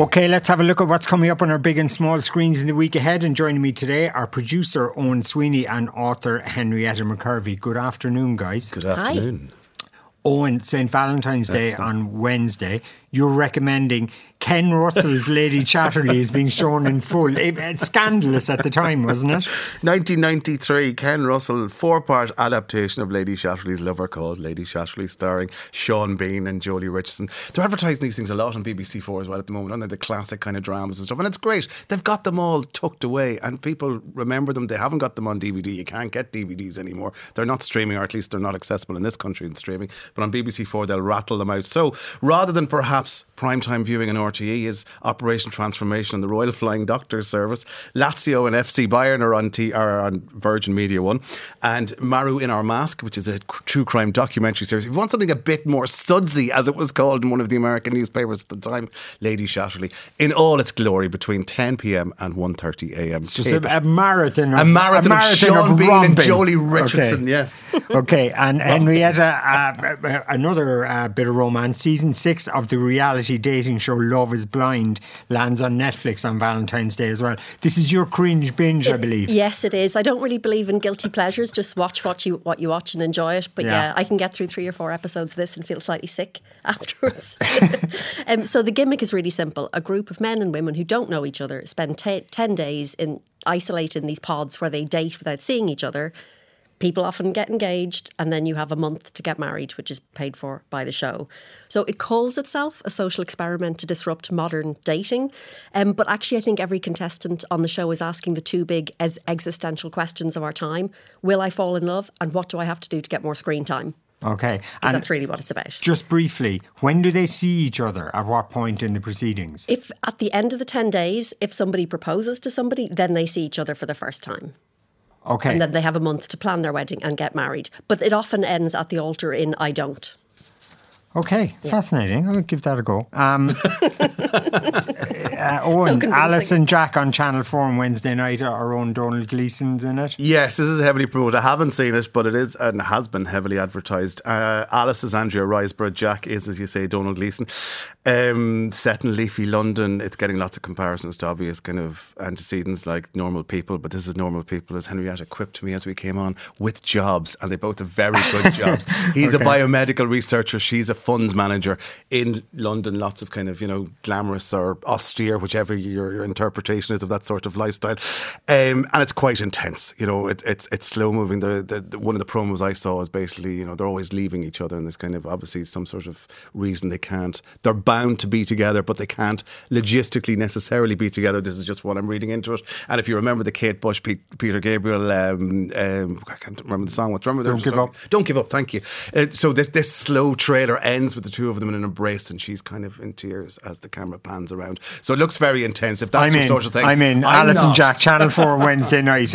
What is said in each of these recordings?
Okay, let's have a look at what's coming up on our big and small screens in the week ahead. And joining me today are producer Owen Sweeney and author Henrietta McKervey. Good afternoon, guys. Good afternoon. Hi. Owen, St. Valentine's Day on Wednesday, you're recommending Ken Russell's Lady Chatterley is being shown in full. It's scandalous at the time, wasn't it? 1993, Ken Russell, four-part adaptation of Lady Chatterley's Lover Called Lady Chatterley, starring Sean Bean and Joely Richardson. They're advertising these things a lot on BBC4 as well at the moment, and they're the classic kind of dramas and stuff, and it's great. They've got them all tucked away, and people remember them. They haven't got them on DVD. You can't get DVDs anymore. They're not streaming, or at least they're not accessible in this country in streaming. But on BBC4, they'll rattle them out. So rather than perhaps primetime viewing on RTE is Operation Transformation and the Royal Flying Doctor Service. Lazio and FC Bayern are on Virgin Media 1. And Maru in Our Mask, which is a true crime documentary series. If you want something a bit more sudsy, as it was called in one of the American newspapers at the time, Lady Chatterley, in all its glory, between 10pm and 1:30am. It's just a marathon. A marathon of Sean Bean and Joely Richardson, okay. Yes. Okay, and Henrietta, another bit of romance. Season 6 of the reality dating show Love is Blind lands on Netflix on Valentine's Day as well. This is your cringe binge, I believe. Yes, it is. I don't really believe in guilty pleasures. Just watch what you watch and enjoy it. But yeah, I can get through 3 or 4 episodes of this and feel slightly sick afterwards. So the gimmick is really simple. A group of men and women who don't know each other spend 10 days isolated in these pods where they date without seeing each other. People often get engaged, and then you have a month to get married, which is paid for by the show. So it calls itself a social experiment to disrupt modern dating. But actually, I think every contestant on the show is asking the two big existential questions of our time. Will I fall in love? And what do I have to do to get more screen time? Okay. And that's really what it's about. Just briefly, when do they see each other? At what point in the proceedings? If at the end of the 10 days, if somebody proposes to somebody, then they see each other for the first time. Okay. And then they have a month to plan their wedding and get married. But it often ends at the altar in I don't. Okay, yeah. Fascinating. I would give that a go. Owen, so Alice and Jack on Channel 4 on Wednesday night. Our own Domhnall Gleeson's in it. Yes, this is heavily promoted. I haven't seen it, but it is and has been heavily advertised. Alice is Andrea Riseborough. Jack is, as you say, Domhnall Gleeson. Set in leafy London, it's getting lots of comparisons to obvious kind of antecedents like Normal People, but this is Normal People, as Henrietta quipped to me as we came on, with jobs, and they both have very good jobs. He's a biomedical researcher. She's a funds manager in London. Lots of kind of, you know, glamorous or austere, whichever your interpretation is of that sort of lifestyle. And it's quite intense. You know, it's slow moving. The one of the promos I saw is basically, you know, they're always leaving each other, and there's kind of obviously some sort of reason they can't. They're bound to be together, but they can't logistically necessarily be together. This is just what I'm reading into it. And if you remember the Kate Bush, Peter Gabriel, I can't remember the song. Remember Don't Give Up. Don't Give Up, thank you. So this slow trailer ends with the two of them in an embrace, and she's kind of in tears as the camera pans around. So it looks very intense. If that's your sort of thing, I'm in. Alice and Jack, Channel 4 Wednesday night.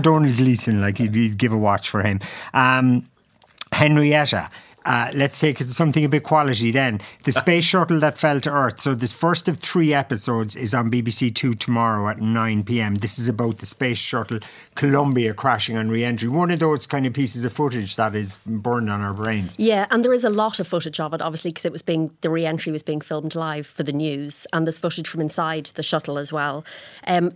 Domhnall Gleeson, like you'd give a watch for him. Henrietta, let's take something a bit quality then. The Space Shuttle That Fell to Earth. So this first of 3 episodes is on BBC 2 tomorrow at 9pm. This is about the Space Shuttle Columbia crashing on re-entry. One of those kind of pieces of footage that is burned on our brains. Yeah, and there is a lot of footage of it, obviously, because the re-entry was being filmed live for the news, and there's footage from inside the shuttle as well.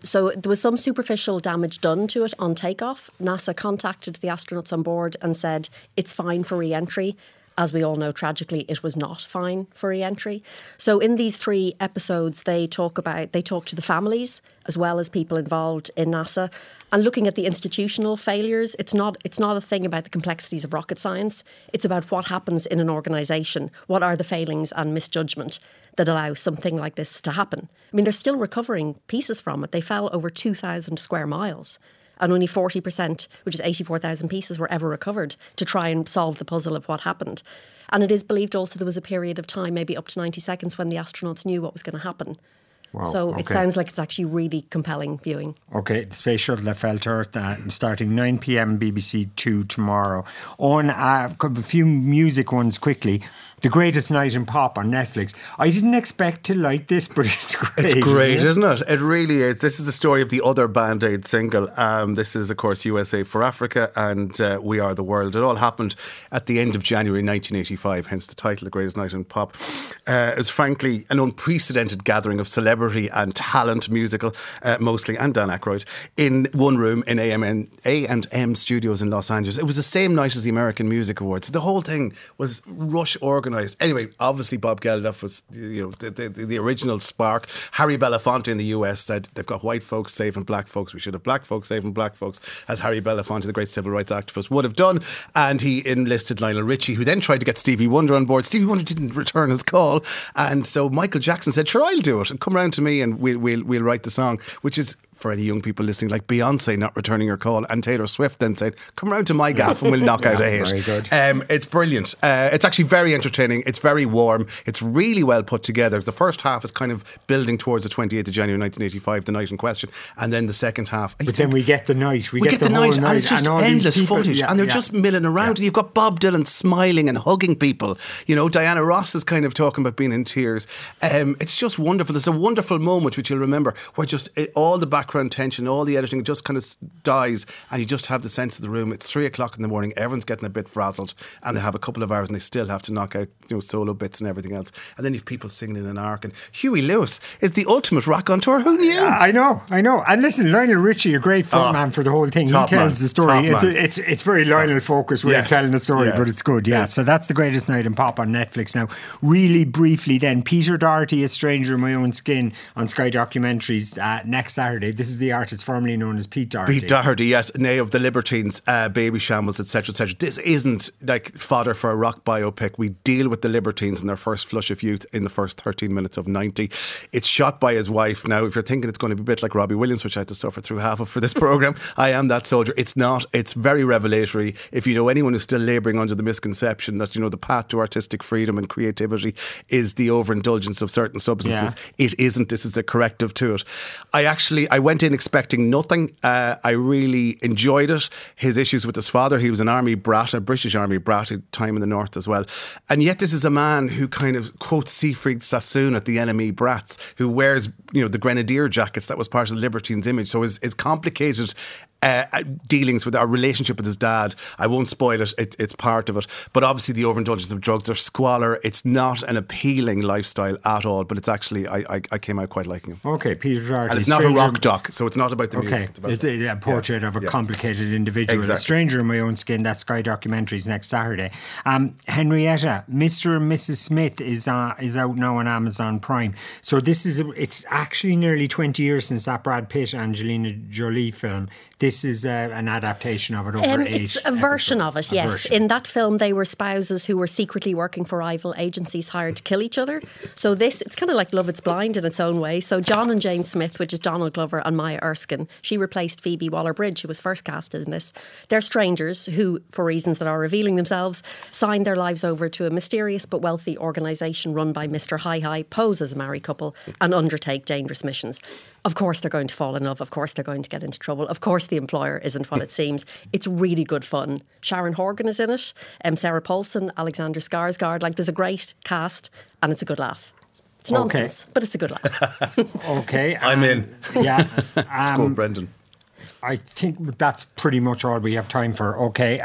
So there was some superficial damage done to it on takeoff. NASA contacted the astronauts on board and said, it's fine for re-entry. As we all know, tragically, it was not fine for re-entry. So in these 3 episodes, they talk to the families as well as people involved in NASA, and looking at the institutional failures. It's not a thing about the complexities of rocket science. It's about what happens in an organisation. What are the failings and misjudgment that allow something like this to happen? I mean, they're still recovering pieces from it. They fell over 2,000 square miles. And only 40%, which is 84,000 pieces, were ever recovered to try and solve the puzzle of what happened. And it is believed also there was a period of time, maybe up to 90 seconds, when the astronauts knew what was going to happen. Wow, so okay. It sounds like it's actually really compelling viewing. Okay, the Space Shuttle That Fell to Earth, starting 9pm, BBC 2 tomorrow. On a few music ones quickly. The Greatest Night in Pop on Netflix. I didn't expect to like this, but it's great. It's great, isn't it? It really is. This is the story of the other Band Aid single. This is, of course, USA for Africa and We Are the World. It all happened at the end of January 1985, hence the title, The Greatest Night in Pop. It was frankly an unprecedented gathering of celebrity and talent, musical mostly, and Dan Aykroyd, in one room in A&M Studios in Los Angeles. It was the same night as the American Music Awards. The whole thing was rush organised. Anyway, obviously Bob Geldof was, you know, the original spark. Harry Belafonte in the US said, they've got white folks saving black folks, we should have black folks saving black folks, as Harry Belafonte, the great civil rights activist, would have done. And he enlisted Lionel Richie, who then tried to get Stevie Wonder on board. Stevie Wonder didn't return his call. And so Michael Jackson said, sure, I'll do it. Come round to me and we'll write the song, which is, for any young people listening, like Beyonce not returning your call and Taylor Swift then saying, come round to my gaff and we'll knock out a hit. Very good. It's brilliant. It's actually very entertaining. It's very warm. It's really well put together. The first half is kind of building towards the 28th of January 1985, the night in question, and then the second half. But then we get the night. We get the whole night. And it's just endless people, footage. Yeah, and they're just milling around. Yeah. You've got Bob Dylan smiling and hugging people. You know, Diana Ross is kind of talking about being in tears. It's just wonderful. There's a wonderful moment, which you'll remember, where just all the background tension, all the editing just kind of dies, and you just have the sense of the room. It's 3 o'clock in the morning, everyone's getting a bit frazzled, and they have a couple of hours and they still have to knock out, you know, solo bits and everything else. And then you've people singing in an arc, and Huey Lewis is the ultimate rock on tour. Who knew? I know. And listen, Lionel Richie, a great front man for the whole thing. He tells the story. It's very Lionel focused way of telling the story, but it's good. Yeah. So that's The Greatest Night in Pop on Netflix. Now, really briefly then, Peter Doherty, A Stranger in My Own Skin on Sky Documentaries next Saturday. This is the artist formerly known as Pete Doherty. Pete Doherty, yes, nay of the Libertines, Baby Shambles, etc., etc. This isn't like fodder for a rock biopic. We deal with the Libertines and their first flush of youth in the first 13 minutes of 90. It's shot by his wife. Now, if you're thinking it's going to be a bit like Robbie Williams, which I had to suffer through half of for this programme, I Am That Soldier. It's not. It's very revelatory. If you know anyone who's still labouring under the misconception that, you know, the path to artistic freedom and creativity is the overindulgence of certain substances, it isn't. This is a corrective to it. I went in expecting nothing. I really enjoyed it. His issues with his father, he was an army brat, a British army brat, at time in the north as well. And yet this is a man who kind of quotes Siegfried Sassoon at the enemy brats, who wears, you know, the grenadier jackets that was part of the Libertines image. So it's complicated dealings with our relationship with his dad. I won't spoil it. It's part of it. But obviously the overindulgence of drugs or squalor, it's not an appealing lifestyle at all, but it's actually, I came out quite liking him. Okay, Peter Doherty. And it's not a rock doc, so it's not about the music. It's a portrait of a complicated individual. Exactly. A Stranger in My Own Skin, that's Sky Documentaries next Saturday. Henrietta, Mr. and Mrs. Smith is out now on Amazon Prime. So this is, it's actually nearly 20 years since that Brad Pitt, Angelina Jolie film. This is an adaptation of it over 8 It's a version of it, yes. In that film, they were spouses who were secretly working for rival agencies hired to kill each other. So this, it's kind of like Love is Blind in its own way. So John and Jane Smith, which is Donald Glover and Maya Erskine, she replaced Phoebe Waller-Bridge, who was first casted in this. They're strangers who, for reasons that are revealing themselves, signed their lives over to a mysterious but wealthy organisation run by Mr. Hi-Hi, pose as a married couple and undertake dangerous missions. Of course they're going to fall in love. Of course they're going to get into trouble. Of course the employer isn't what it seems. It's really good fun. Sharon Horgan is in it. Sarah Paulson, Alexander Skarsgård. Like, there's a great cast and it's a good laugh. It's nonsense, but it's a good laugh. Okay. I'm in. Yeah. Let's go, Brendan. I think that's pretty much all we have time for. Okay.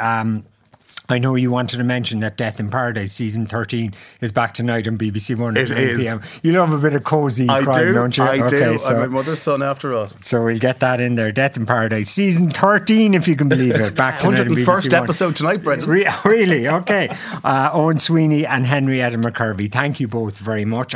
I know you wanted to mention that Death in Paradise season 13 is back tonight on BBC One at 9 p.m. You love a bit of cosy crime, don't you? I do. So, I'm my mother's son after all. So we'll get that in there. Death in Paradise season 13, if you can believe it. Back tonight on BBC 101st episode tonight, Brendan. Really? Okay. Owen Sweeney and Henrietta McKervey, thank you both very much.